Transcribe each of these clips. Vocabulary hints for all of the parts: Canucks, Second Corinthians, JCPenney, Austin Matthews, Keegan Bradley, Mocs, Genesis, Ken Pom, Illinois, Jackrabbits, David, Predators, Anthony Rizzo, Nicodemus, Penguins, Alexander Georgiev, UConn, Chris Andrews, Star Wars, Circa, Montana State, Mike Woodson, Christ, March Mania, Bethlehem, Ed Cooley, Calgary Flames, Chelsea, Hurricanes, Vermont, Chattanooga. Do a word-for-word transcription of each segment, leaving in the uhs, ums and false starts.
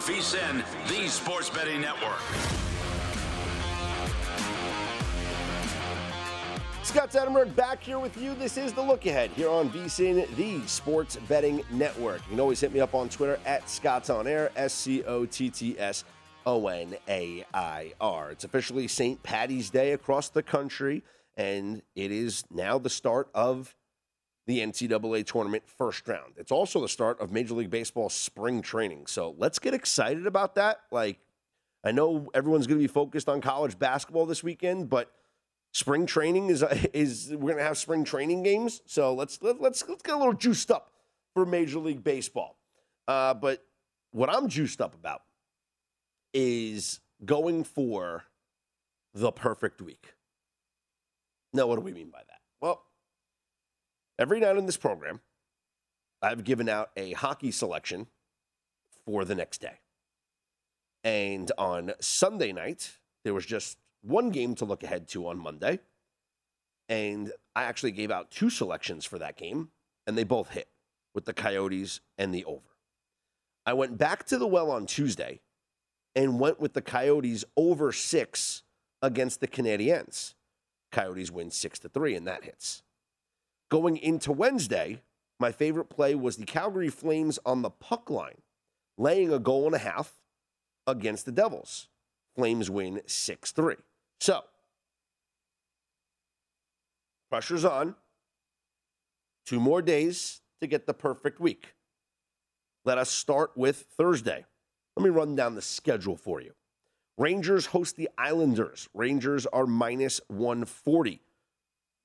V S I N, the Sports Betting Network. Scott Satterberg back here with you. This is The Look Ahead here on V S I N, the Sports Betting Network. You can always hit me up on Twitter at ScottsOnAir, S C O T T S O N A I R. It's officially Saint Paddy's Day across the country, and it is now the start of the N C double A tournament first round. It's also the start of Major League Baseball spring training. So let's get excited about that. Like, I know everyone's going to be focused on college basketball this weekend, but spring training is is we're going to have spring training games. So let's let, let's let's get a little juiced up for Major League Baseball. Uh, but what I'm juiced up about is going for the perfect week. Now, what do we mean by that? Well, every night in this program, I've given out a hockey selection for the next day. And on Sunday night, there was just one game to look ahead to on Monday. And I actually gave out two selections for that game, and they both hit with the Coyotes and the over. I went back to the well on Tuesday and went with the Coyotes over six against the Canadiens. Coyotes win six to three, and that hits. Going into Wednesday, my favorite play was the Calgary Flames on the puck line, laying a goal and a half against the Devils. Flames win six three. So, pressure's on. Two more days to get the perfect week. Let us start with Thursday. Let me run down the schedule for you. Rangers host the Islanders. Rangers are minus one forty.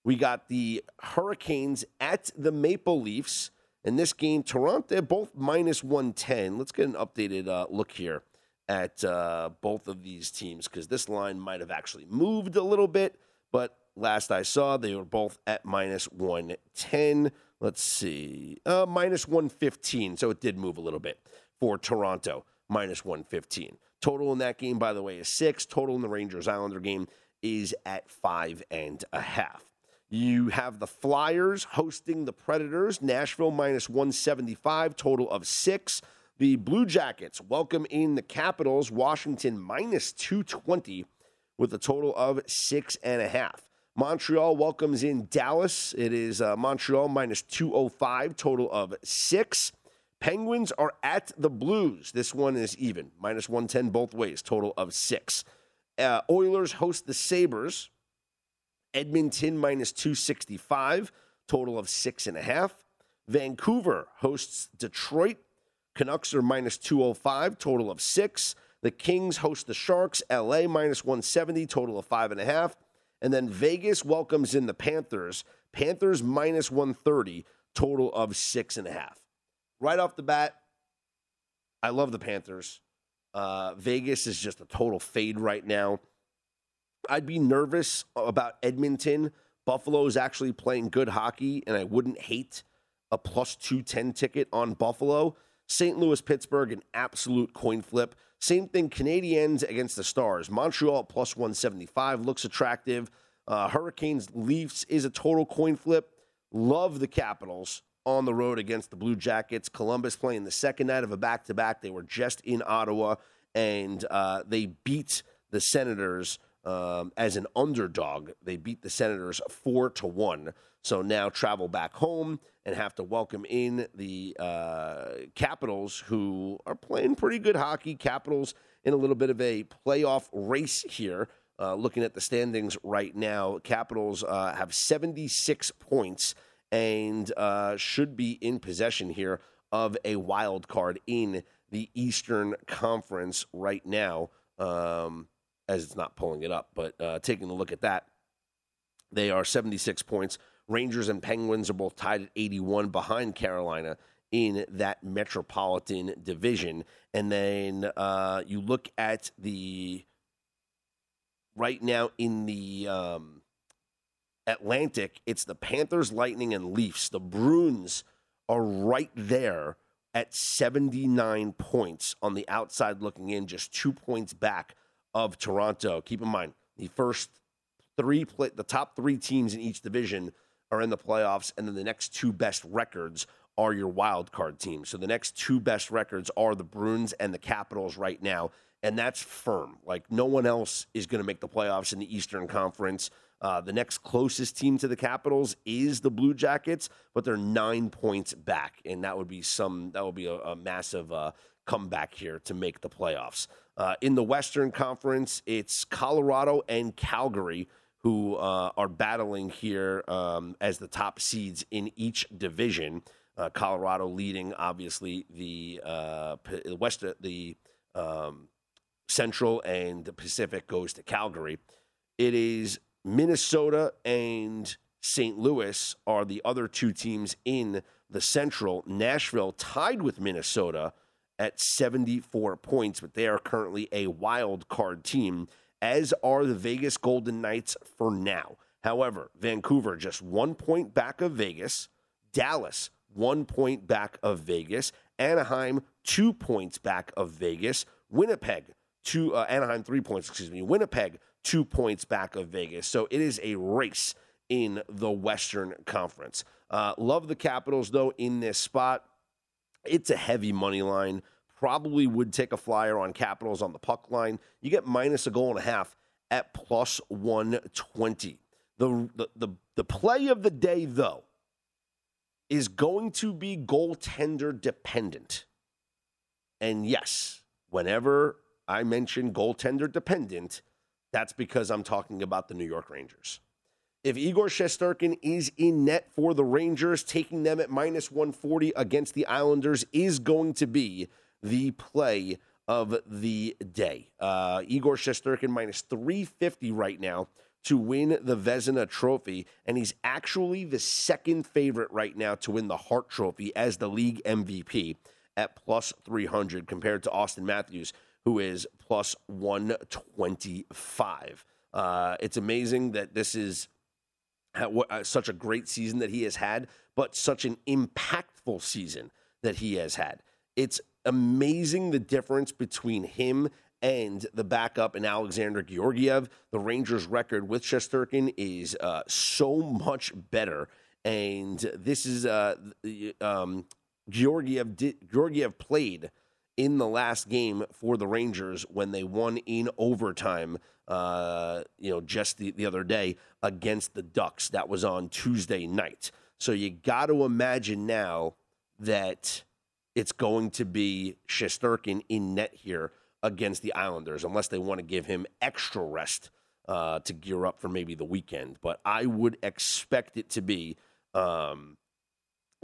We got the Hurricanes at the Maple Leafs. In this game, Toronto, both minus one ten. Let's get an updated uh, look here at uh, both of these teams, because this line might have actually moved a little bit. But last I saw, they were both at minus one ten. Let's see. Uh, minus one fifteen, so it did move a little bit for Toronto, minus one fifteen. Total in that game, by the way, is six. Total in the Rangers-Islander game is at five and a half. You have the Flyers hosting the Predators. Nashville minus one seventy-five, total of six. The Blue Jackets welcome in the Capitals. Washington minus two twenty with a total of six and a half. Montreal welcomes in Dallas. It is uh, Montreal minus two oh five, total of six. Penguins are at the Blues. This one is even, minus one ten both ways, total of six. Uh, Oilers host the Sabres. Edmonton minus two sixty-five, total of six and a half. Vancouver hosts Detroit. Canucks are minus two oh five, total of six. The Kings host the Sharks. L A minus one seventy, total of five and a half. And then Vegas welcomes in the Panthers. Panthers minus one thirty, total of six and a half. Right off the bat, I love the Panthers. Uh, Vegas is just a total fade right now. I'd be nervous about Edmonton. Buffalo's actually playing good hockey, and I wouldn't hate a plus two ten ticket on Buffalo. Saint Louis, Pittsburgh, an absolute coin flip. Same thing, Canadiens against the Stars. Montreal plus one seventy-five looks attractive. Uh, Hurricanes, Leafs is a total coin flip. Love the Capitals on the road against the Blue Jackets. Columbus playing the second night of a back-to-back. They were just in Ottawa, and uh, they beat the Senators um, as an underdog. They beat the Senators four to one. So now travel back home and have to welcome in the uh, Capitals, who are playing pretty good hockey. Capitals in a little bit of a playoff race here. Uh, looking at the standings right now, Capitals uh, have seventy-six points and uh, should be in possession here of a wild card in the Eastern Conference right now, um, as it's not pulling it up. But uh, taking a look at that, they are seventy-six points. Rangers and Penguins are both tied at eighty-one behind Carolina in that Metropolitan Division. And then uh, you look at the right now in the um, Atlantic, it's the Panthers, Lightning, and Leafs. The Bruins are right there at seventy-nine points on the outside looking in, just two points back of Toronto. Keep in mind, the first three, play, the top three teams in each division are in the playoffs, and then the next two best records are your wild card teams. So the next two best records are the Bruins and the Capitals right now, and that's firm. Like, no one else is going to make the playoffs in the Eastern Conference. Uh, the next closest team to the Capitals is the Blue Jackets, but they're nine points back, and that would be some. That would be a, a massive uh, comeback here to make the playoffs. Uh, in the Western Conference, it's Colorado and Calgary who uh, are battling here um, as the top seeds in each division. Uh, Colorado leading, obviously, the uh, West, the um, Central and the Pacific goes to Calgary. It is Minnesota and Saint Louis are the other two teams in the Central. Nashville tied with Minnesota at seventy-four points, but they are currently a wild card team, as are the Vegas Golden Knights for now. However, Vancouver just one point back of Vegas. Dallas, one point back of Vegas. Anaheim, two points back of Vegas. Winnipeg, two, uh, Anaheim, three points, excuse me. Winnipeg, two points back of Vegas. So it is a race in the Western Conference. Uh, love the Capitals, though, in this spot. It's a heavy money line. Probably would take a flyer on Capitals on the puck line. You get minus a goal and a half at plus one twenty. The, the, the, the play of the day, though, is going to be goaltender dependent. And yes, whenever I mention goaltender dependent, that's because I'm talking about the New York Rangers. If Igor Shesterkin is in net for the Rangers, taking them at minus one forty against the Islanders is going to be the play of the day. Uh, Igor Shesterkin minus three fifty right now to win the Vezina Trophy, and he's actually the second favorite right now to win the Hart Trophy as the league M V P at plus three hundred compared to Austin Matthews, who is plus one twenty-five. Uh, it's amazing that this is such a great season that he has had, but such an impactful season that he has had. It's amazing the difference between him and the backup in Alexander Georgiev. The Rangers' record with Shesterkin is uh, so much better, and this is uh, um, Georgiev. Did, Georgiev played in the last game for the Rangers when they won in overtime, uh, you know, just the, the other day against the Ducks. That was on Tuesday night. So you got to imagine now that it's going to be Shesterkin in net here against the Islanders, unless they want to give him extra rest uh, to gear up for maybe the weekend. But I would expect it to be um,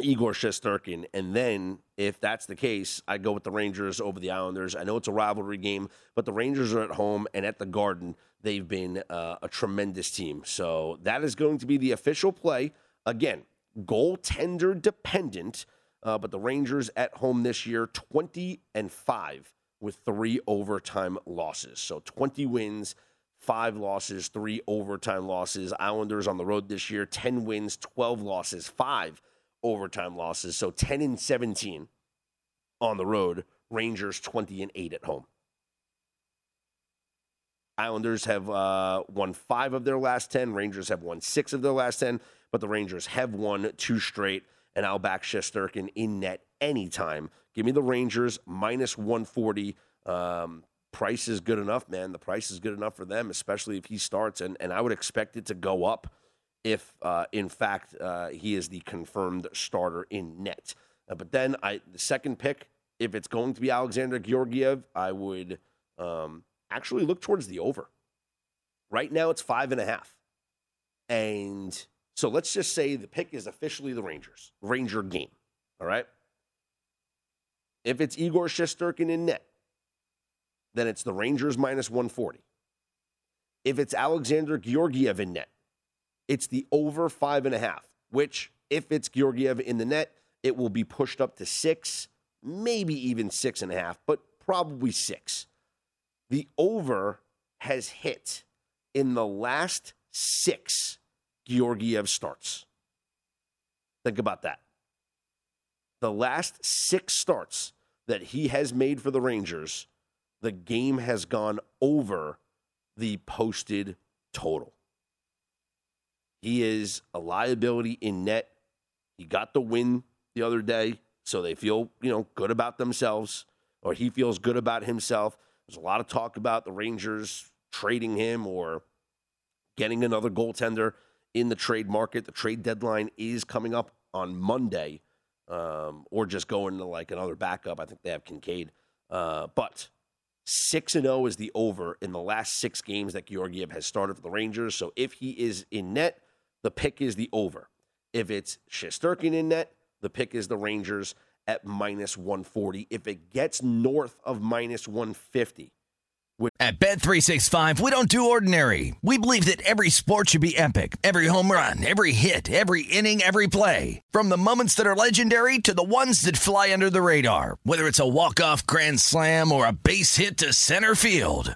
Igor Shesterkin, and then if that's the case, I go with the Rangers over the Islanders. I know it's a rivalry game, but the Rangers are at home, and at the Garden, they've been uh, a tremendous team. So that is going to be the official play. Again, goaltender dependent, uh, but the Rangers at home this year, twenty and five with three overtime losses. So twenty wins, five losses, three overtime losses. Islanders on the road this year, ten wins, twelve losses, five overtime losses. So ten and seventeen on the road. Rangers twenty and eight at home. Islanders have uh, won five of their last ten. Rangers have won six of their last ten, but the Rangers have won two straight, and I'll back Shesterkin in net anytime. Give me the Rangers minus one forty. Um, price is good enough, man. The price is good enough for them, especially if he starts. And, and I would expect it to go up if, uh, in fact, uh, he is the confirmed starter in net. Uh, but then I the second pick, if it's going to be Alexander Georgiev, I would um, actually look towards the over. Right now it's five and a half. And so let's just say the pick is officially the Rangers, Ranger game, all right? If it's Igor Shesterkin in net, then it's the Rangers minus one forty. If it's Alexander Georgiev in net, it's the over five and a half, which if it's Georgiev in the net, it will be pushed up to six, maybe even six and a half, but probably six. The over has hit in the last six Georgiev starts. Think about that. The last six starts that he has made for the Rangers, the game has gone over the posted total. He is a liability in net. He got the win the other day, so they feel, you know, good about themselves, or he feels good about himself. There's a lot of talk about the Rangers trading him or getting another goaltender in the trade market. The trade deadline is coming up on Monday, um, or just going to like another backup. I think they have Kincaid. Uh, but six and oh is the over in the last six games that Georgiev has started for the Rangers. So if he is in net, the pick is the over. If it's Shesterkin in net, the pick is the Rangers at minus one forty. If it gets north of minus one fifty, at Bet three sixty-five, we don't do ordinary. We believe that every sport should be epic. Every home run, every hit, every inning, every play. From the moments that are legendary to the ones that fly under the radar. Whether it's a walk-off grand slam or a base hit to center field.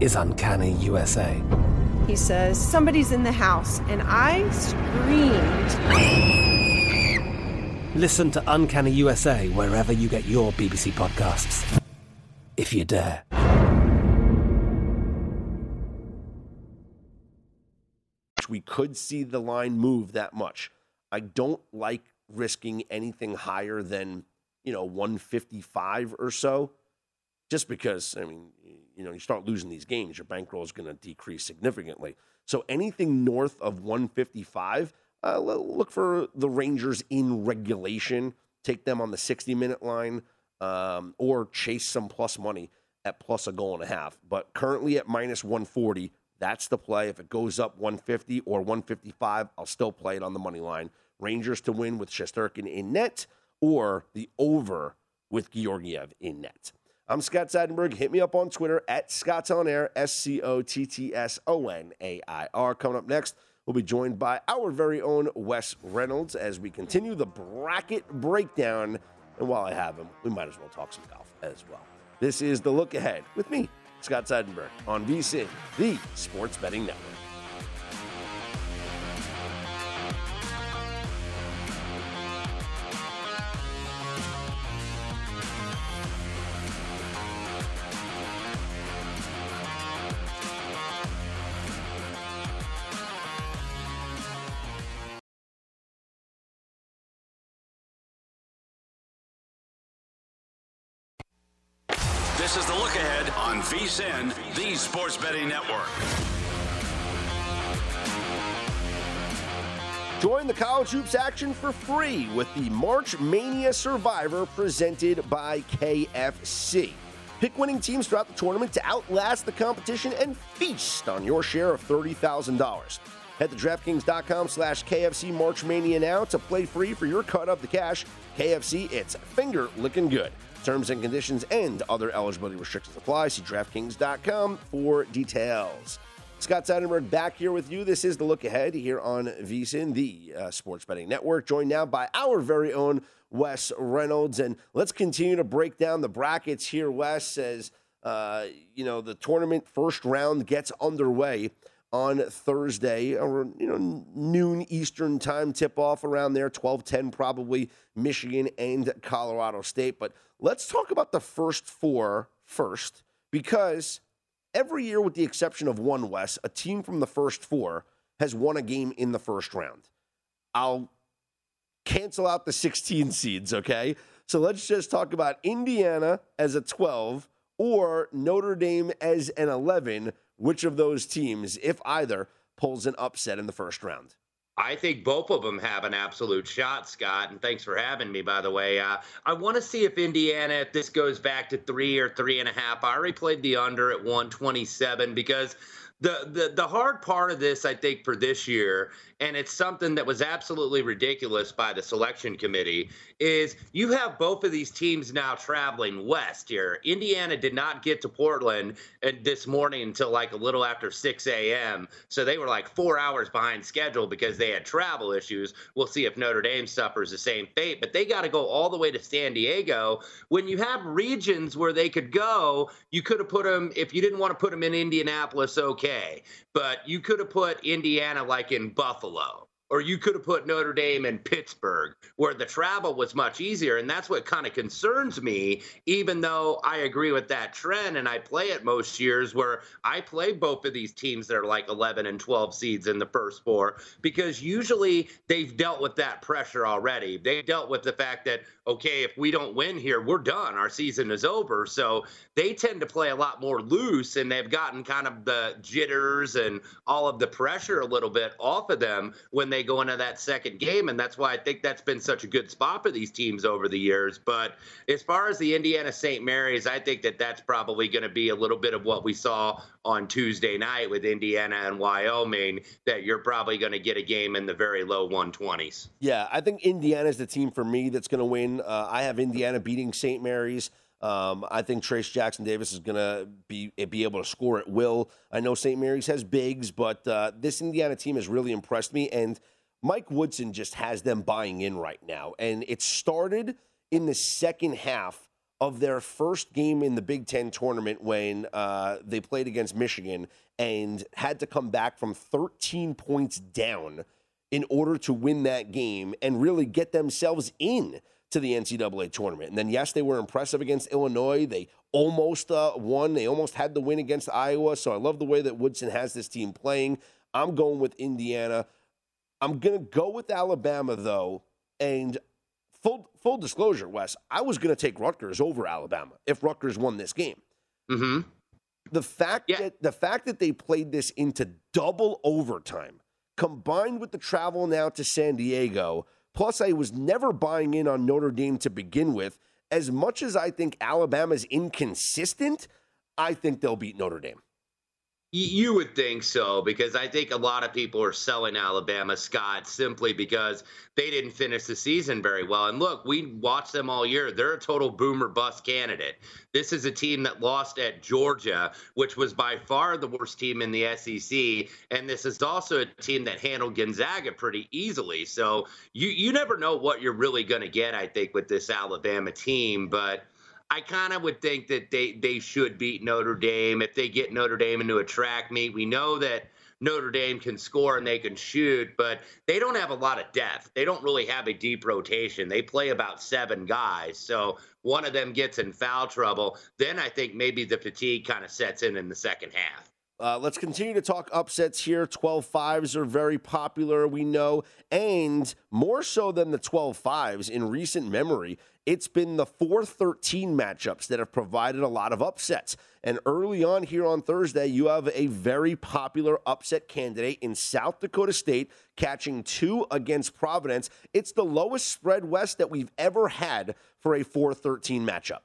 is Uncanny U S A. He says, somebody's in the house, and I screamed. Listen to Uncanny U S A wherever you get your B B C podcasts, if you dare. We could see the line move that much. I don't like risking anything higher than, you know, one fifty-five or so, just because, I mean, you know, you start losing these games, your bankroll is going to decrease significantly. So anything north of one fifty-five, uh, look for the Rangers in regulation, take them on the sixty-minute line, um, or chase some plus money at plus a goal and a half. But currently at minus one forty, that's the play. If it goes up one fifty or one fifty-five, I'll still play it on the money line. Rangers to win with Shesterkin in net or the over with Georgiev in net. I'm Scott Seidenberg. Hit me up on Twitter at ScottsOnAir, S C O T T S O N A I R. Coming up next, we'll be joined by our very own Wes Reynolds as we continue the bracket breakdown. And while I have him, we might as well talk some golf as well. This is The Look Ahead with me, Scott Seidenberg, on V S I N, the Sports Betting Network. This is The Look Ahead on V S I N, the Sports Betting Network. Join the college hoops action for free with the March Mania Survivor presented by K F C. Pick winning teams throughout the tournament to outlast the competition and feast on your share of thirty thousand dollars. Head to DraftKings.com slash KFC March Mania now to play free for your cut of the cash. K F C, it's finger licking good. Terms and conditions and other eligibility restrictions apply. See DraftKings dot com for details. Scott Seidenberg back here with you. This is The Look Ahead here on V S I N, the uh, Sports Betting Network, joined now by our very own Wes Reynolds. And let's continue to break down the brackets here, Wes, as Uh, you know, the tournament first round gets underway on Thursday, or, you know, noon Eastern time tip-off around there, twelve ten probably, Michigan and Colorado State. But let's talk about the first four first, because every year with the exception of one, Wes, a team from the first four has won a game in the first round. I'll cancel out the sixteen seeds, okay? So let's just talk about Indiana as a twelve or Notre Dame as an eleven. Which of those teams, if either, pulls an upset in the first round? I think both of them have an absolute shot, Scott, and thanks for having me, by the way. Uh, I want to see if Indiana, if this goes back to three or three and a half. I already played the under at one twenty-seven because the, the, the hard part of this, I think, for this year, and it's something that was absolutely ridiculous by the selection committee, is you have both of these teams now traveling west here. Indiana did not get to Portland this morning until like a little after six a.m., so they were like four hours behind schedule because they had travel issues. We'll see if Notre Dame suffers the same fate, but they got to go all the way to San Diego. When you have regions where they could go, you could have put them, if you didn't want to put them in Indianapolis, okay, but you could have put Indiana like in Buffalo. Or you could have put Notre Dame in Pittsburgh, where the travel was much easier. And that's what kind of concerns me, even though I agree with that trend. And I play it most years where I play both of these teams that are like eleven and twelve seeds in the first four, because usually they've dealt with that pressure already. They've dealt with the fact that, okay, if we don't win here, we're done. Our season is over. So they tend to play a lot more loose, and they've gotten kind of the jitters and all of the pressure a little bit off of them when they go into that second game, and that's why I think that's been such a good spot for these teams over the years. But as far as the Indiana Saint Mary's, I think that that's probably going to be a little bit of what we saw on Tuesday night with Indiana and Wyoming, that you're probably going to get a game in the very low one twenties. Yeah, I think Indiana's the team for me that's going to win. Uh, I have Indiana beating Saint Mary's. Um, I think Trace Jackson Davis is going to be be able to score at will. I know Saint Mary's has bigs, but uh, this Indiana team has really impressed me, and Mike Woodson just has them buying in right now. And it started in the second half of their first game in the Big Ten tournament when uh, they played against Michigan and had to come back from thirteen points down in order to win that game and really get themselves in to the N C double A tournament. And then, yes, they were impressive against Illinois. They almost uh, won. They almost had the win against Iowa. So I love the way that Woodson has this team playing. I'm going with Indiana. I'm going to go with Alabama, though, and full full disclosure, Wes, I was going to take Rutgers over Alabama if Rutgers won this game. Mm-hmm. The fact yeah. that the fact that they played this into double overtime, combined with the travel now to San Diego, plus I was never buying in on Notre Dame to begin with. As much as I think Alabama's inconsistent, I think they'll beat Notre Dame. You would think so, because I think a lot of people are selling Alabama, Scott, simply because they didn't finish the season very well. And look, we watched them all year. They're a total boom or bust candidate. This is a team that lost at Georgia, which was by far the worst team in the S E C. And this is also a team that handled Gonzaga pretty easily. So you, you never know what you're really going to get, I think, with this Alabama team. But I kind of would think that they, they should beat Notre Dame if they get Notre Dame into a track meet. We know that Notre Dame can score and they can shoot, but they don't have a lot of depth. They don't really have a deep rotation. They play about seven guys, so one of them gets in foul trouble. Then I think maybe the fatigue kind of sets in in the second half. Uh, let's continue to talk upsets here. twelve fives are very popular, we know, and more so than the twelve fives in recent memory, it's been the four thirteen matchups that have provided a lot of upsets. And early on here on Thursday, you have a very popular upset candidate in South Dakota State catching two against Providence. It's the lowest spread, West, that we've ever had for a four thirteen matchup.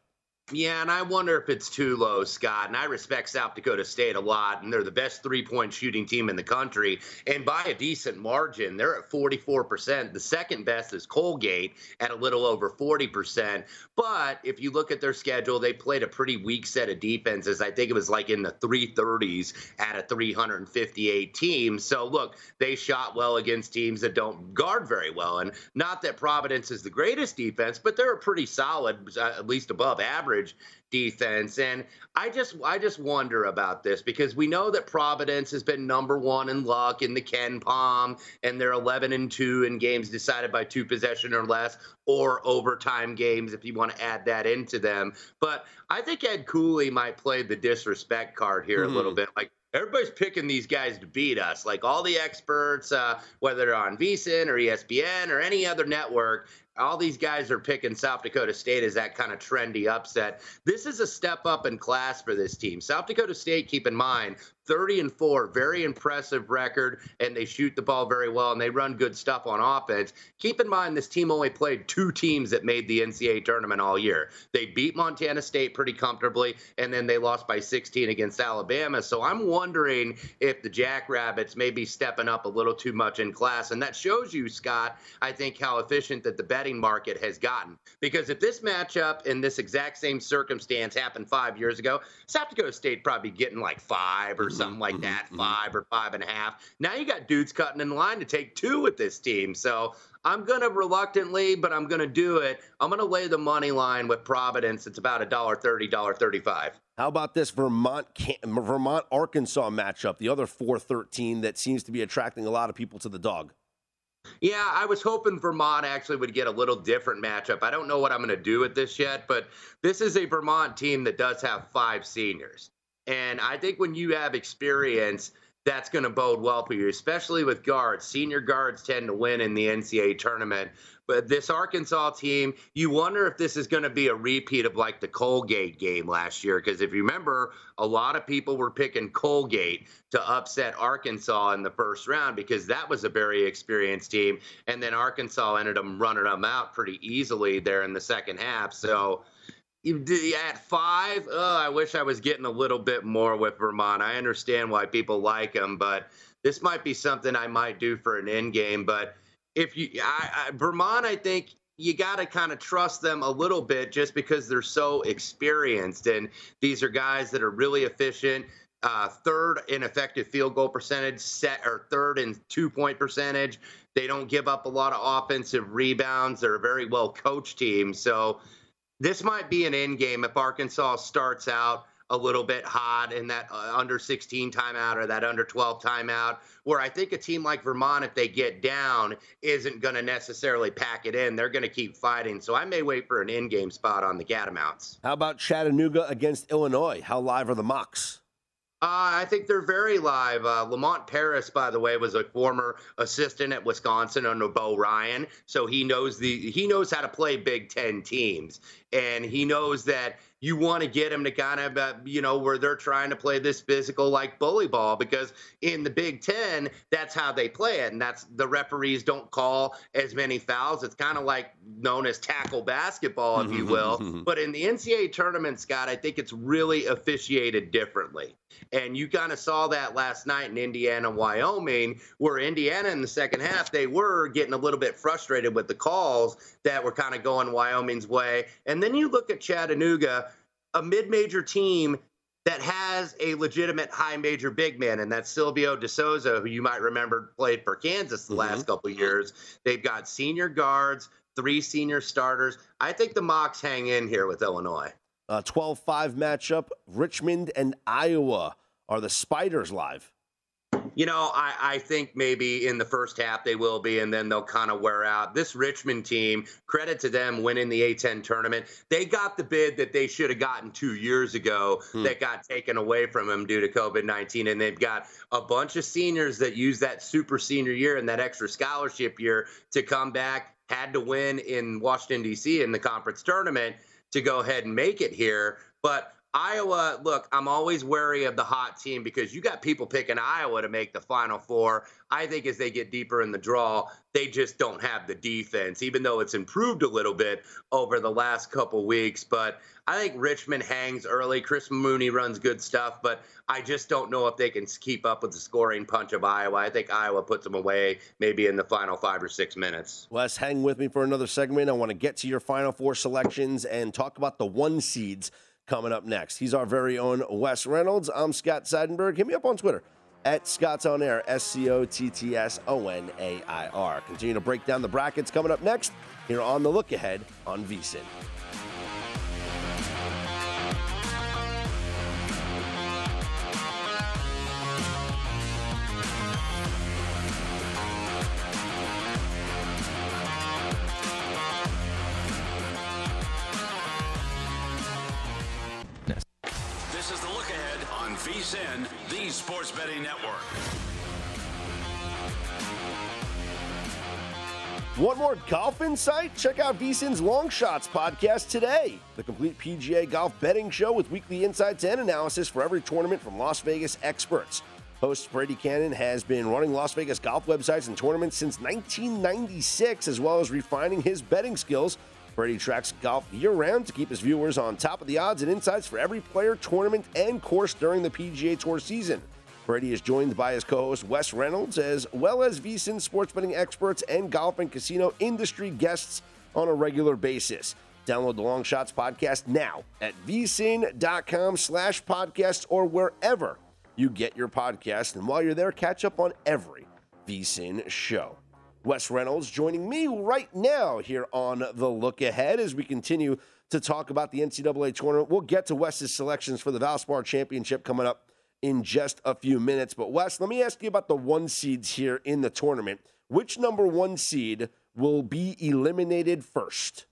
Yeah, and I wonder if it's too low, Scott. And I respect South Dakota State a lot, and they're the best three-point shooting team in the country, and by a decent margin. They're at forty-four percent. The second best is Colgate at a little over forty percent. But if you look at their schedule, they played a pretty weak set of defenses. I think it was like in the three thirties at a three fifty-eight team. So, look, they shot well against teams that don't guard very well. And not that Providence is the greatest defense, but they're pretty solid, at least above average, average defense. And I just I just wonder about this, because we know that Providence has been number one in luck in the Ken Pom, and they're eleven and two in games decided by two possession or less, or overtime games if you want to add that into them. But I think Ed Cooley might play the disrespect card here mm-hmm. a little bit. Like, everybody's picking these guys to beat us. Like, all the experts, uh, whether they're on V S I N or E S P N or any other network, all these guys are picking South Dakota State as that kind of trendy upset. This is a step up in class for this team. South Dakota State, keep in mind, thirty and four, very impressive record, and they shoot the ball very well, and they run good stuff on offense. Keep in mind, this team only played two teams that made the N C double A tournament all year. They beat Montana State pretty comfortably, and then they lost by sixteen against Alabama. So I'm wondering if the Jackrabbits may be stepping up a little too much in class, and that shows you, Scott, I think, how efficient that the betting market has gotten. Because if this matchup in this exact same circumstance happened five years ago, South Dakota State probably getting like five or something like that, five or five and a half. Now you got dudes cutting in line to take two with this team. So I'm going to reluctantly, but I'm going to do it. I'm going to lay the money line with Providence. It's about one thirty, one thirty-five. How about this Vermont, Vermont, Arkansas matchup, the other four thirteen that seems to be attracting a lot of people to the dog? Yeah, I was hoping Vermont actually would get a little different matchup. I don't know what I'm going to do with this yet, but this is a Vermont team that does have five seniors. And I think when you have experience, that's going to bode well for you, especially with guards. Senior guards tend to win in the N C double A tournament. But this Arkansas team, you wonder if this is going to be a repeat of like the Colgate game last year. Because if you remember, a lot of people were picking Colgate to upset Arkansas in the first round because that was a very experienced team. And then Arkansas ended up running them out pretty easily there in the second half. So at five, oh, I wish I was getting a little bit more with Vermont. I understand why people like them, but this might be something I might do for an end game. But if you, I, I, Vermont, I think you got to kind of trust them a little bit just because they're so experienced. And these are guys that are really efficient. Uh, third in effective field goal percentage, set or third in two-point percentage. They don't give up a lot of offensive rebounds. They're a very well-coached team. So this might be an end game if Arkansas starts out a little bit hot in that uh, under sixteen timeout or that under twelve timeout, where I think a team like Vermont, if they get down, isn't going to necessarily pack it in. They're going to keep fighting. So I may wait for an end game spot on the Catamounts. How about Chattanooga against Illinois? How live are the Mocs? Uh, I think they're very live. Uh, Lamont Paris, by the way, was a former assistant at Wisconsin under Bo Ryan, so he knows the he knows how to play Big Ten teams, and he knows that you want to get them to kind of, uh, you know, where they're trying to play this physical like bully ball, because in the Big Ten, that's how they play it. And that's the referees don't call as many fouls. It's kind of like known as tackle basketball, if you will. But in the N C double A tournament, Scott, I think it's really officiated differently. And you kind of saw that last night in Indiana, Wyoming, where Indiana in the second half, they were getting a little bit frustrated with the calls that were kind of going Wyoming's way. And then you look at Chattanooga, a mid-major team that has a legitimate high-major big man, and that's Silvio DeSouza, who you might remember played for Kansas the mm-hmm. last couple of years. They've got senior guards, three senior starters. I think the Mocs hang in here with Illinois. Uh, twelve five matchup, Richmond and Iowa. Are the Spiders live? You know, I, I think maybe in the first half they will be, and then they'll kind of wear out. This Richmond team, credit to them winning the A ten tournament. They got the bid that they should have gotten two years ago hmm. that got taken away from them due to COVID nineteen, and they've got a bunch of seniors that use that super senior year and that extra scholarship year to come back, had to win in Washington, D C in the conference tournament to go ahead and make it here. But Iowa, look, I'm always wary of the hot team because you got people picking Iowa to make the Final Four. I think as they get deeper in the draw, they just don't have the defense, even though it's improved a little bit over the last couple weeks. But I think Richmond hangs early. Chris Mooney runs good stuff, but I just don't know if they can keep up with the scoring punch of Iowa. I think Iowa puts them away maybe in the final five or six minutes. Wes, hang with me for another segment. I want to get to your Final Four selections and talk about the one seeds coming up next. He's our very own Wes Reynolds. I'm Scott Seidenberg. Hit me up on Twitter at ScottsOnAir, S C O T T S O N A I R. Continue to break down the brackets coming up next here on The Look Ahead on V S I N. V S I N, the sports betting network. Want more golf insight? Check out V S I N's Long Shots podcast today. The complete P G A golf betting show with weekly insights and analysis for every tournament from Las Vegas experts. Host Brady Cannon has been running Las Vegas golf websites and tournaments since nineteen ninety-six, as well as refining his betting skills. Brady tracks golf year-round to keep his viewers on top of the odds and insights for every player, tournament, and course during the P G A Tour season. Brady is joined by his co-host Wes Reynolds, as well as V S I N sports betting experts and golf and casino industry guests on a regular basis. Download the Long Shots podcast now at vsin.com slash podcast or wherever you get your podcast, and while you're there, catch up on every V S I N show. Wes Reynolds joining me right now here on The Look Ahead as we continue to talk about the N C double A tournament. We'll get to Wes's selections for the Valspar Championship coming up in just a few minutes. But, Wes, let me ask you about the one seeds here in the tournament. Which number one seed will be eliminated first?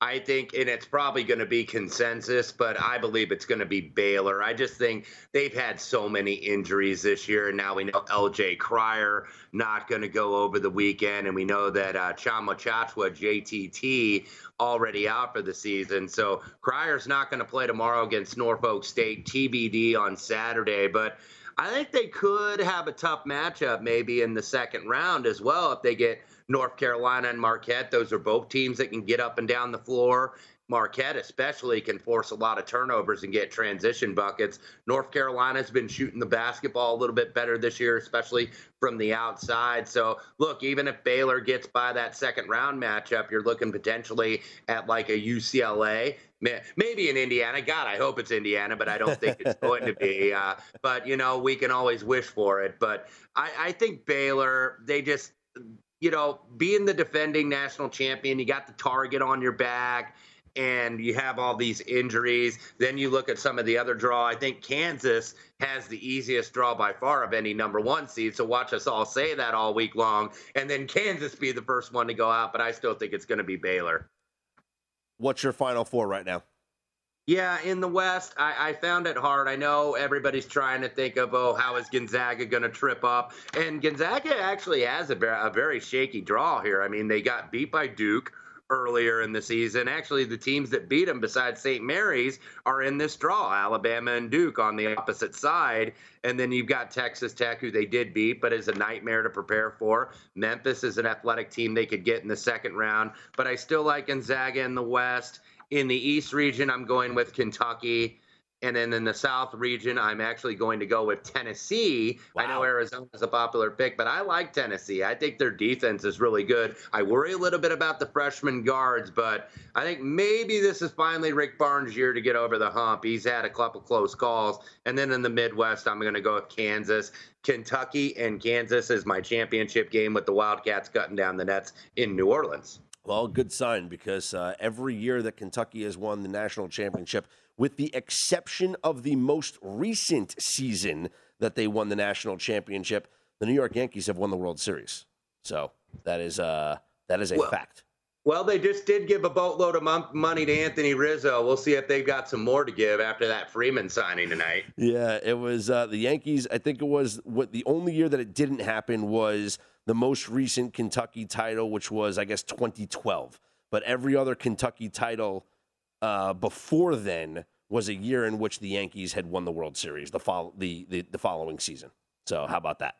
I think, and it's probably going to be consensus, but I believe it's going to be Baylor. I just think they've had so many injuries this year, and now we know L J Crier not going to go over the weekend, and we know that uh, Chama Chachwa, J T T, already out for the season. So Crier's not going to play tomorrow against Norfolk State, T B D on Saturday, but I think they could have a tough matchup maybe in the second round as well if they get North Carolina and Marquette. Those are both teams that can get up and down the floor. Marquette especially can force a lot of turnovers and get transition buckets. North Carolina's been shooting the basketball a little bit better this year, especially from the outside. So, look, even if Baylor gets by that second-round matchup, you're looking potentially at like a U C L A, maybe an Indiana. God, I hope it's Indiana, but I don't think it's going to be. Uh, but, you know, we can always wish for it. But I, I think Baylor, they just, you know, being the defending national champion, you got the target on your back, and you have all these injuries. Then you look at some of the other draw. I think Kansas has the easiest draw by far of any number one seed. So watch us all say that all week long. And then Kansas be the first one to go out, but I still think it's going to be Baylor. What's your Final Four right now? Yeah, in the West, I, I found it hard. I know everybody's trying to think of, oh, how is Gonzaga going to trip up? And Gonzaga actually has a, a very shaky draw here. I mean, they got beat by Duke earlier in the season. Actually, the teams that beat them besides Saint Mary's are in this draw, Alabama and Duke on the opposite side. And then you've got Texas Tech, who they did beat, but is a nightmare to prepare for. Memphis is an athletic team they could get in the second round. But I still like Gonzaga in the West. In the East region, I'm going with Kentucky. And then in the South region, I'm actually going to go with Tennessee. Wow. I know Arizona's a popular pick, but I like Tennessee. I think their defense is really good. I worry a little bit about the freshman guards, but I think maybe this is finally Rick Barnes' year to get over the hump. He's had a couple close calls. And then in the Midwest, I'm going to go with Kansas. Kentucky and Kansas is my championship game with the Wildcats cutting down the nets in New Orleans. Well, good sign, because uh, every year that Kentucky has won the national championship, with the exception of the most recent season that they won the national championship, the New York Yankees have won the World Series. So that is uh, that is a well, fact. Well, they just did give a boatload of money to Anthony Rizzo. We'll see if they've got some more to give after that Freeman signing tonight. Yeah, it was uh, the Yankees. I think it was what the only year that it didn't happen was the most recent Kentucky title, which was, I guess, twenty twelve. But every other Kentucky title Uh, before then was a year in which the Yankees had won the World Series the, fol- the, the, the following season. So how about that?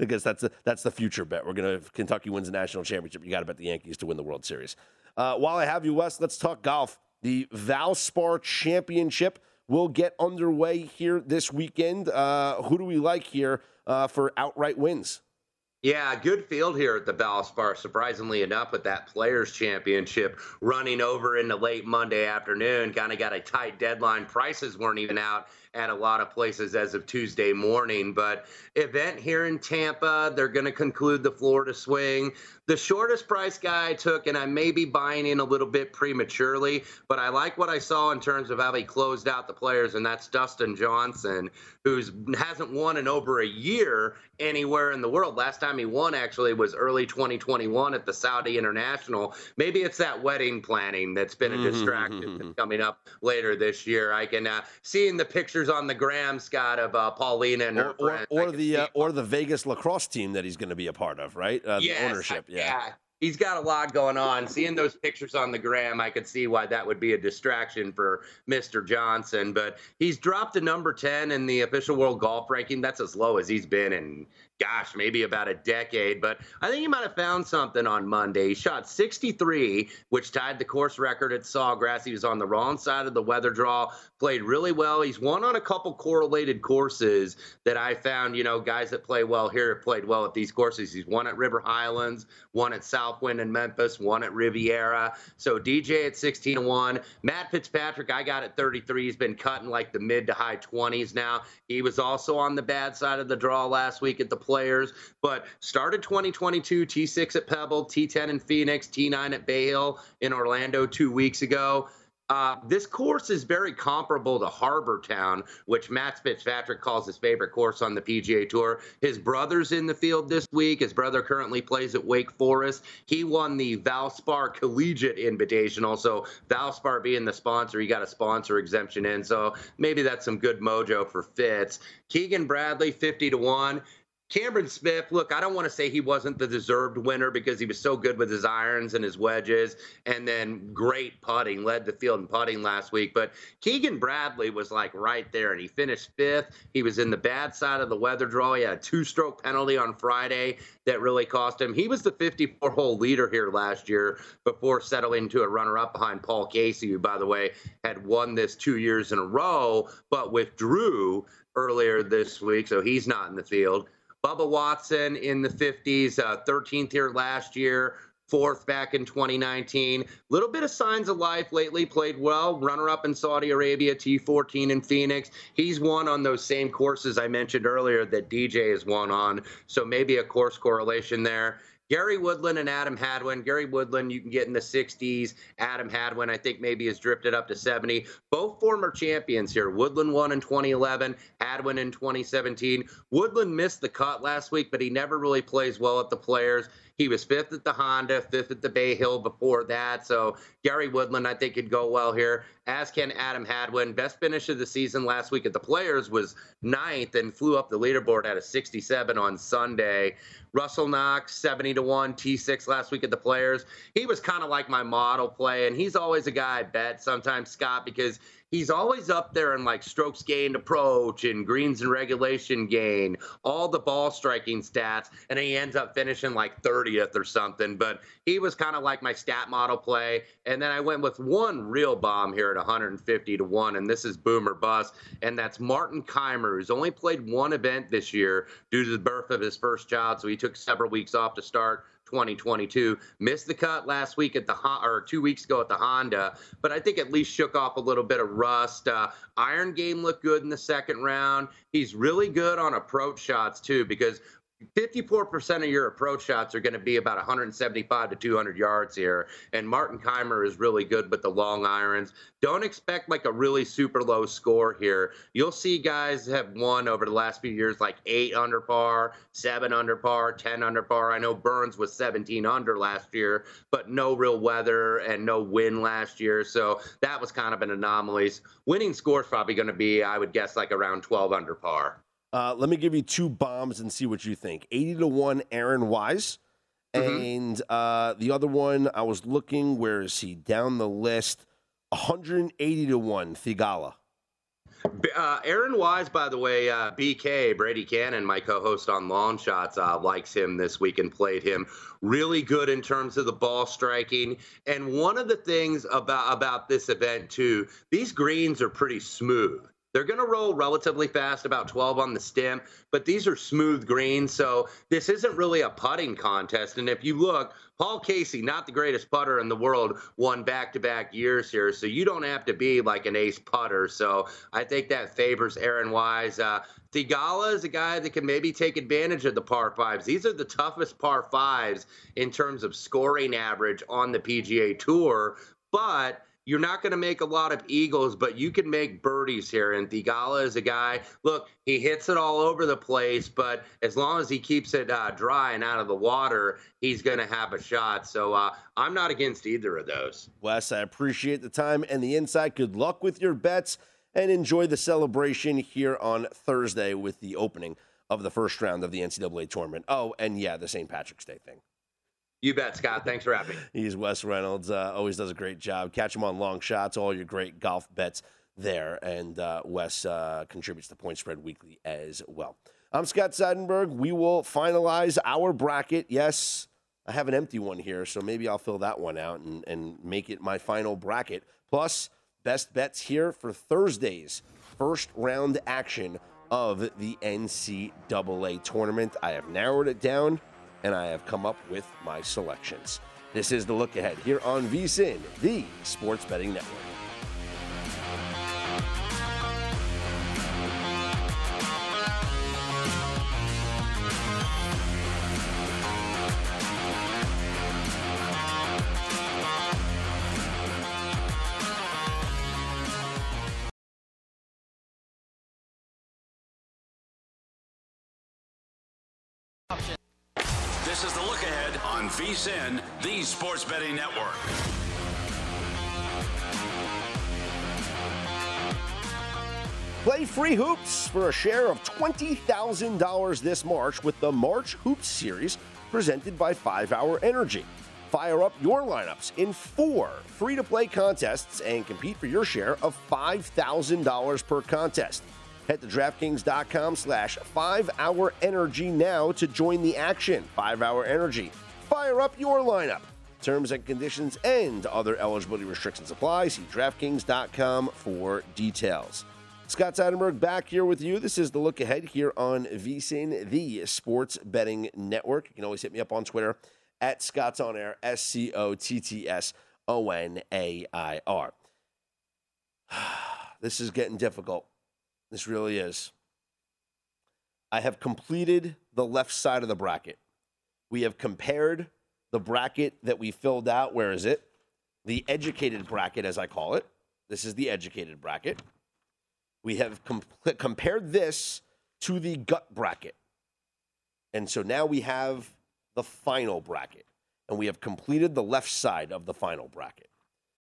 I guess that's the, that's the future bet. We're going to, if Kentucky wins the national championship, you got to bet the Yankees to win the World Series. Uh, while I have you, Wes, let's talk golf. The Valspar Championship will get underway here this weekend. Uh, who do we like here uh, for outright wins? Yeah, good field here at the Valspar, surprisingly enough, with that Players' Championship running over into late Monday afternoon. Kind of got a tight deadline. Prices weren't even out at a lot of places as of Tuesday morning. But event here in Tampa, they're going to conclude the Florida swing. The shortest price guy I took, and I may be buying in a little bit prematurely, but I like what I saw in terms of how he closed out the Players, and that's Dustin Johnson, who hasn't won in over a year anywhere in the world. Last time he won, actually, was early twenty twenty-one at the Saudi International. Maybe it's that wedding planning that's been a distraction mm-hmm. coming up later this year. I can uh, see in the picture pictures on the gram, Scott, of uh, Paulina and her or, friend. Or, or the uh, or the Vegas lacrosse team that he's going to be a part of, right? Uh, yes, the ownership. I, yeah. yeah. He's got a lot going on. Seeing those pictures on the gram, I could see why that would be a distraction for Mister Johnson. But he's dropped to number ten in the official world golf ranking. That's as low as he's been in, gosh, maybe about a decade. But I think he might have found something on Monday. He shot sixty-three, which tied the course record at Sawgrass. He was on the wrong side of the weather draw, played really well. He's won on a couple correlated courses that I found, you know, guys that play well here have played well at these courses. He's won at River Highlands, won at South Win in Memphis, one at Riviera. So D J at sixteen to one. Matt Fitzpatrick, I got at thirty-three. He's been cutting like the mid to high twenties now. He was also on the bad side of the draw last week at the Players, but started twenty twenty-two T six at Pebble, T ten in Phoenix, T nine at Bay Hill in Orlando two weeks ago. Uh, this course is very comparable to Harbor Town, which Matt Fitzpatrick calls his favorite course on the P G A Tour. His brother's in the field this week. His brother currently plays at Wake Forest. He won the Valspar Collegiate Invitational. So Valspar being the sponsor, he got a sponsor exemption in. So maybe that's some good mojo for Fitz. Keegan Bradley, fifty to one. Cameron Smith, look, I don't want to say he wasn't the deserved winner because he was so good with his irons and his wedges and then great putting, led the field in putting last week. But Keegan Bradley was like right there, and he finished fifth. He was in the bad side of the weather draw. He had a two-stroke penalty on Friday that really cost him. He was the fifty-four hole leader here last year before settling to a runner-up behind Paul Casey, who, by the way, had won this two years in a row but withdrew earlier this week, so he's not in the field. Bubba Watson in the fifties, uh, thirteenth here last year, fourth back in twenty nineteen. Little bit of signs of life lately. Played well, runner-up in Saudi Arabia, T fourteen in Phoenix. He's won on those same courses I mentioned earlier that D J has won on, so maybe a course correlation there. Gary Woodland and Adam Hadwin. Gary Woodland, you can get in the sixties. Adam Hadwin, I think, maybe has drifted up to seventy. Both former champions here. Woodland won in twenty eleven, Hadwin in twenty seventeen. Woodland missed the cut last week, but he never really plays well at the Players. He was fifth at the Honda, fifth at the Bay Hill before that. So Gary Woodland, I think, could go well here, as can Adam Hadwin. Best finish of the season last week at the Players was ninth and flew up the leaderboard at a sixty-seven on Sunday. Russell Knox, seventy to one, T six last week at the Players. He was kind of like my model play, and he's always a guy I bet sometimes, Scott, because he's always up there in like strokes gained approach and greens and regulation gain, all the ball striking stats, and he ends up finishing like thirtieth or something. But he was kind of like my stat model play. And then I went with one real bomb here at one hundred fifty to one, and this is boom or bust, and that's Martin Keimer, who's only played one event this year due to the birth of his first child, so he took several weeks off to start twenty twenty-two. Missed the cut last week at the or two weeks ago at the Honda, but I think at least shook off a little bit of rust. Uh, iron game looked good in the second round. He's really good on approach shots too, because fifty-four percent of your approach shots are going to be about one seventy-five to two hundred yards here, and Martin Keimer is really good with the long irons. Don't expect like a really super low score here. You'll see guys have won over the last few years like eight under par, seven under par, ten under par. I know Burns was seventeen under last year, but no real weather and no wind last year, so that was kind of an anomaly. Winning score is probably going to be, I would guess, like around twelve under par. Uh, let me give you two bombs and see what you think. eighty to one, Aaron Wise. Mm-hmm. And uh, the other one, I was looking, where is he? Down the list, one hundred eighty to one, Thigala. Uh, Aaron Wise, by the way, uh, B K, Brady Cannon, my co-host on Long Shots, uh, likes him this week and played him. Really good in terms of the ball striking. And one of the things about, about this event, too, these greens are pretty smooth. They're going to roll relatively fast, about twelve on the stem, but these are smooth greens, so this isn't really a putting contest. And if you look, Paul Casey, not the greatest putter in the world, won back-to-back years here, so you don't have to be like an ace putter. So I think that favors Aaron Wise. Uh, Thigala is a guy that can maybe take advantage of the par fives. These are the toughest par fives in terms of scoring average on the P G A Tour, but you're not going to make a lot of eagles, but you can make birdies here. And Thigala is a guy, look, he hits it all over the place, but as long as he keeps it uh, dry and out of the water, he's going to have a shot. So uh, I'm not against either of those. Wes, I appreciate the time and the insight. Good luck with your bets. and enjoy the celebration here on Thursday with the opening of the first round of the N C double A tournament. Oh, and yeah, the Saint Patrick's Day thing. You bet, Scott. Thanks for having me. He's Wes Reynolds. Uh, always does a great job. Catch him on Long Shots, all your great golf bets there. And uh, Wes uh, contributes to Point Spread Weekly as well. I'm Scott Seidenberg. We will finalize our bracket. Yes, I have an empty one here, so maybe I'll fill that one out and, and make it my final bracket. Plus, best bets here for Thursday's first round action of the N C double A tournament. I have narrowed it down, and I have come up with my selections. This is The Look Ahead here on V S I N, the Sports Betting Network. This is The Look Ahead on V S I N, the Sports Betting Network. Play free hoops for a share of twenty thousand dollars this March with the March Hoops Series presented by five hour energy. Fire up your lineups in four free-to-play contests and compete for your share of five thousand dollars per contest. Head to DraftKings.com slash five hour energy now to join the action. five hour energy. Fire up your lineup. Terms and conditions and other eligibility restrictions apply. See DraftKings dot com for details. Scott Seidenberg back here with you. This is The Look Ahead here on V S I N, the Sports Betting Network. You can always hit me up on Twitter at ScottsOnAir, S C O T T S O N A I R. This is getting difficult. This really is. I have completed the left side of the bracket. We have compared the bracket that we filled out. Where is it? The educated bracket, as I call it. This is the educated bracket. We have com- compared this to the gut bracket. And so now we have the final bracket. And we have completed the left side of the final bracket.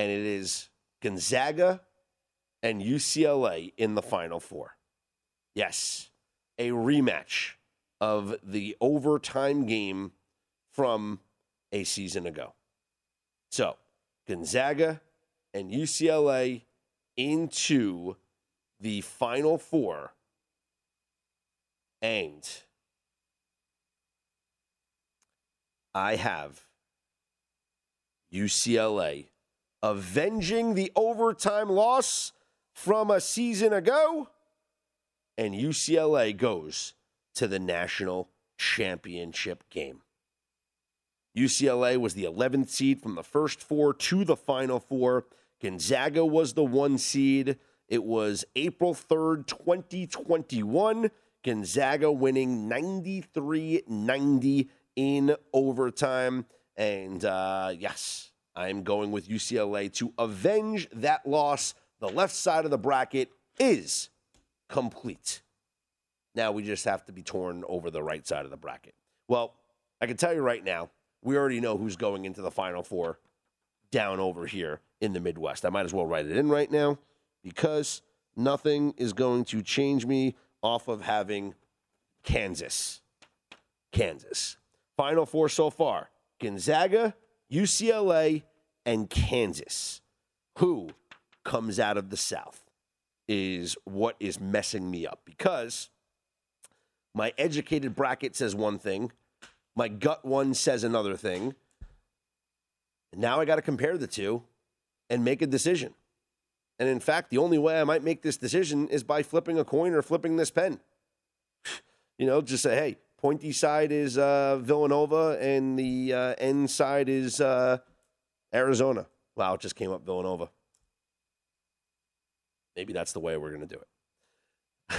And it is Gonzaga and U C L A in the Final Four. Yes, a rematch of the overtime game from a season ago. So, Gonzaga and U C L A into the Final Four. And I have U C L A avenging the overtime loss from a season ago, and U C L A goes to the national championship game. U C L A was the eleventh seed from the first four to the Final Four. Gonzaga was the one seed. It was April third, twenty twenty-one. Gonzaga winning ninety-three ninety in overtime. And uh, yes, I'm going with U C L A to avenge that loss. The left side of the bracket is complete. Now we just have to be torn over the right side of the bracket. Well, I can tell you right now, we already know who's going into the Final Four down over here in the Midwest. I might as well write it in right now because nothing is going to change me off of having Kansas. Kansas. Final Four so far. Gonzaga, U C L A, and Kansas. who comes out of the South is what is messing me up, because my educated bracket says one thing, my gut one says another thing. And now I got to compare the two and make a decision. And in fact, the only way I might make this decision is by flipping a coin or flipping this pen. You know, just say, hey, pointy side is uh, Villanova and the uh, end side is uh, Arizona. Wow, it just came up Villanova. Maybe that's the way we're going to do it.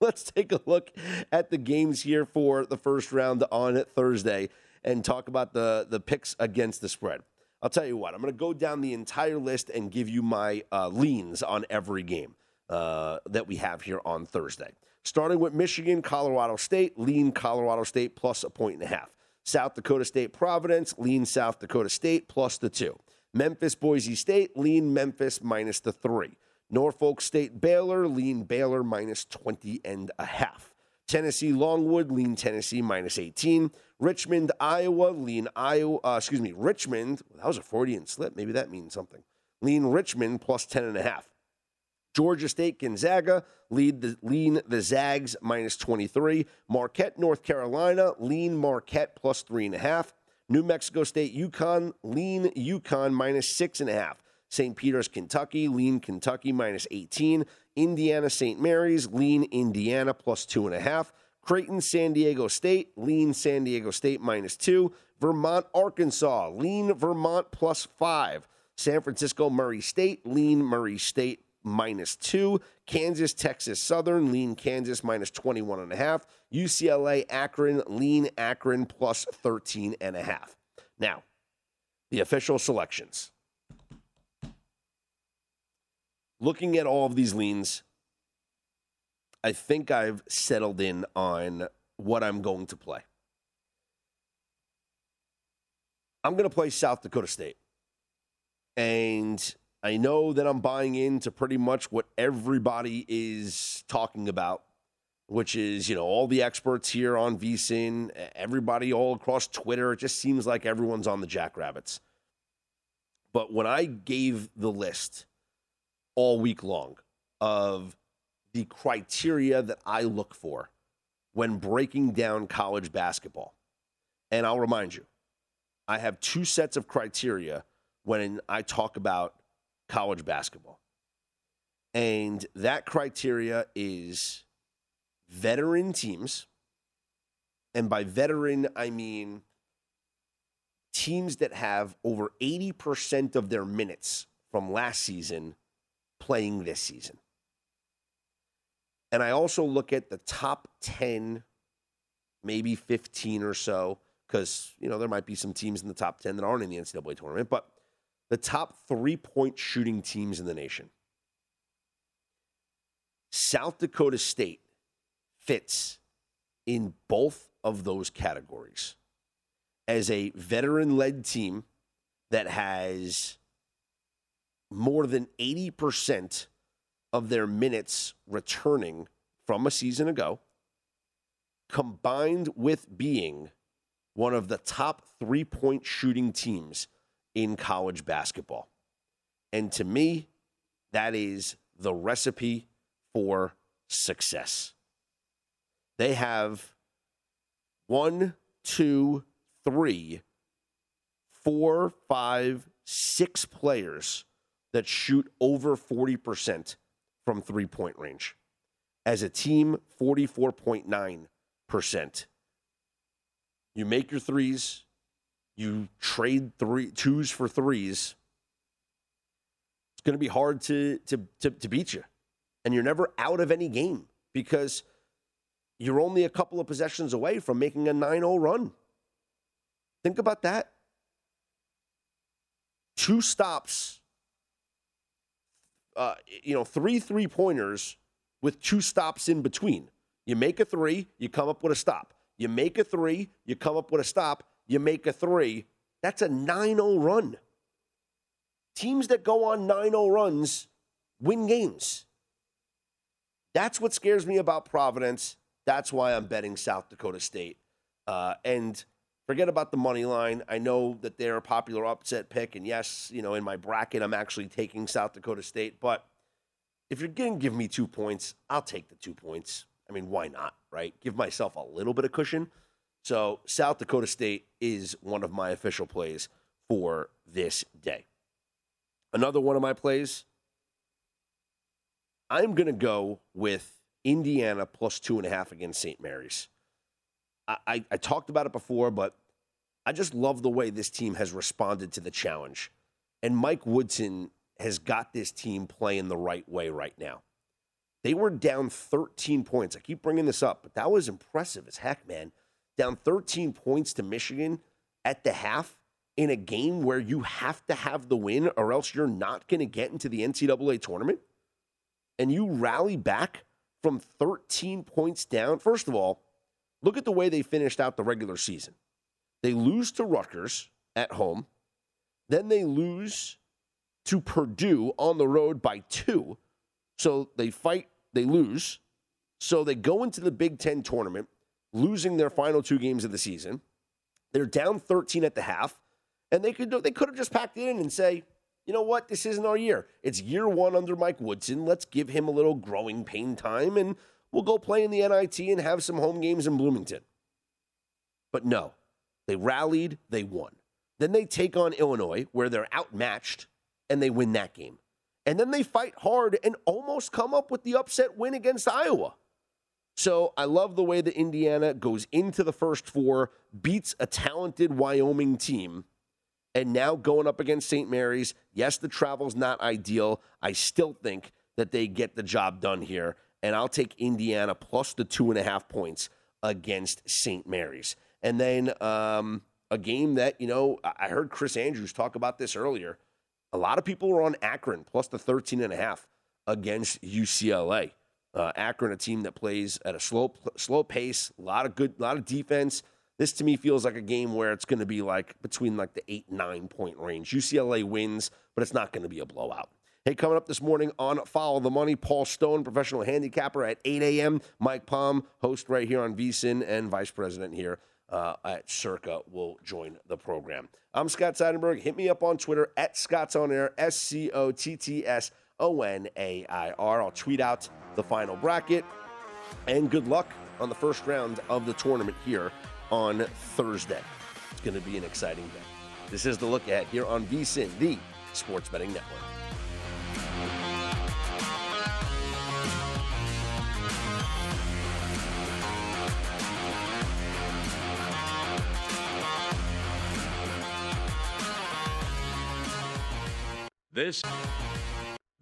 Let's take a look at the games here for the first round on Thursday and talk about the, the picks against the spread. I'll tell you what, I'm going to go down the entire list and give you my uh, leans on every game uh, that we have here on Thursday. Starting with Michigan, Colorado State, lean Colorado State plus a point and a half. South Dakota State, Providence, lean South Dakota State plus the two. Memphis, Boise State, lean Memphis minus the three. Norfolk State, Baylor, lean Baylor minus twenty and a half. Tennessee, Longwood, lean Tennessee minus eighteen. Richmond, Iowa, lean Iowa, uh, excuse me, Richmond, that was a Freudian slip, maybe that means something. Lean Richmond plus ten and a half. Georgia State, Gonzaga, lead the, lean the Zags minus twenty-three. Marquette, North Carolina, lean Marquette plus three and a half. New Mexico State, UConn, lean UConn minus six and a half. Saint Peter's, Kentucky, lean Kentucky minus eighteen. Indiana, Saint Mary's, lean Indiana plus two and a half. Creighton, San Diego State, lean San Diego State minus two. Vermont, Arkansas, lean Vermont plus five. San Francisco, Murray State, lean Murray State minus two. Kansas, Texas Southern, lean Kansas minus twenty-one and a half. U C L A, Akron, lean Akron plus thirteen and a half. Now, the official selections. Looking at all of these leans, I think I've settled in on what I'm going to play. I'm going to play South Dakota State. And I know that I'm buying into pretty much what everybody is talking about, which is, you know, all the experts here on V S I N, everybody all across Twitter. It just seems like everyone's on the Jackrabbits. But when I gave the list all week long of the criteria that I look for when breaking down college basketball. And I'll remind you, I have two sets of criteria when I talk about college basketball. And that criteria is veteran teams. And by veteran, I mean teams that have over eighty percent of their minutes from last season playing this season. And I also look at the top ten, maybe fifteen or so, because, you know, there might be some teams in the top ten that aren't in the N C double A tournament, but the top three-point shooting teams in the nation. South Dakota State fits in both of those categories as a veteran-led team that has more than eighty percent of their minutes returning from a season ago, combined with being one of the top three-point shooting teams in college basketball. And to me, that is the recipe for success. They have one, two, three, four, five, six players that shoot over forty percent from three-point range. As a team, forty-four point nine percent. You make your threes, you trade three twos for threes. It's going to be hard to, to, to, to beat you. And you're never out of any game because you're only a couple of possessions away from making a nine oh run. Think about that. Two stops. Uh, you know, three three-pointers with two stops in between. You make a three, you come up with a stop. You make a three, you come up with a stop, you make a three. That's a nine oh run. Teams that go on nine oh runs win games. That's what scares me about Providence. That's why I'm betting South Dakota State. Uh, and Forget about the money line. I know that they're a popular upset pick, and yes, you know, in my bracket, I'm actually taking South Dakota State. But if you're going to give me two points, I'll take the two points. I mean, why not, right? Give myself a little bit of cushion. So South Dakota State is one of my official plays for this day. Another one of my plays, I'm going to go with Indiana plus two and a half against Saint Mary's. I, I, I talked about it before, but I just love the way this team has responded to the challenge. And Mike Woodson has got this team playing the right way right now. They were down thirteen points. I keep bringing this up, but that was impressive as heck, man. Down thirteen points to Michigan at the half in a game where you have to have the win or else you're not going to get into the N C double A tournament. And you rally back from thirteen points down. First of all, look at the way they finished out the regular season. They lose to Rutgers at home. Then they lose to Purdue on the road by two. So they fight, they lose. So they go into the Big Ten tournament, losing their final two games of the season. They're down thirteen at the half. And they could they could have just packed it in and say, you know what, this isn't our year. It's year one under Mike Woodson. Let's give him a little growing pain time, and we'll go play in the N I T and have some home games in Bloomington. But no, they rallied, they won. Then they take on Illinois, where they're outmatched, and they win that game. And then they fight hard and almost come up with the upset win against Iowa. So I love the way that Indiana goes into the first four, beats a talented Wyoming team, and now going up against Saint Mary's. Yes, the travel's not ideal. I still think that they get the job done here. And I'll take Indiana plus the two and a half points against Saint Mary's. And then um, a game that, you know, I heard Chris Andrews talk about this earlier. A lot of people were on Akron plus the thirteen and a half against U C L A. Uh, Akron, a team that plays at a slow, slow pace, a lot of good, a lot of defense. This, to me, feels like a game where it's going to be like between like the eight, nine point range. U C L A wins, but it's not going to be a blowout. Hey, coming up this morning on Follow the Money, Paul Stone, professional handicapper at eight a.m. Mike Palm, host right here on V S I N and vice president here uh, at Circa, will join the program. I'm Scott Seidenberg. Hit me up on Twitter at ScottsOnAir, S C O T T S O N A I R. I'll tweet out the final bracket. And good luck on the first round of the tournament here on Thursday. It's going to be an exciting day. This is The Look Ahead here on V S I N, the Sports Betting Network. This,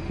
screamed.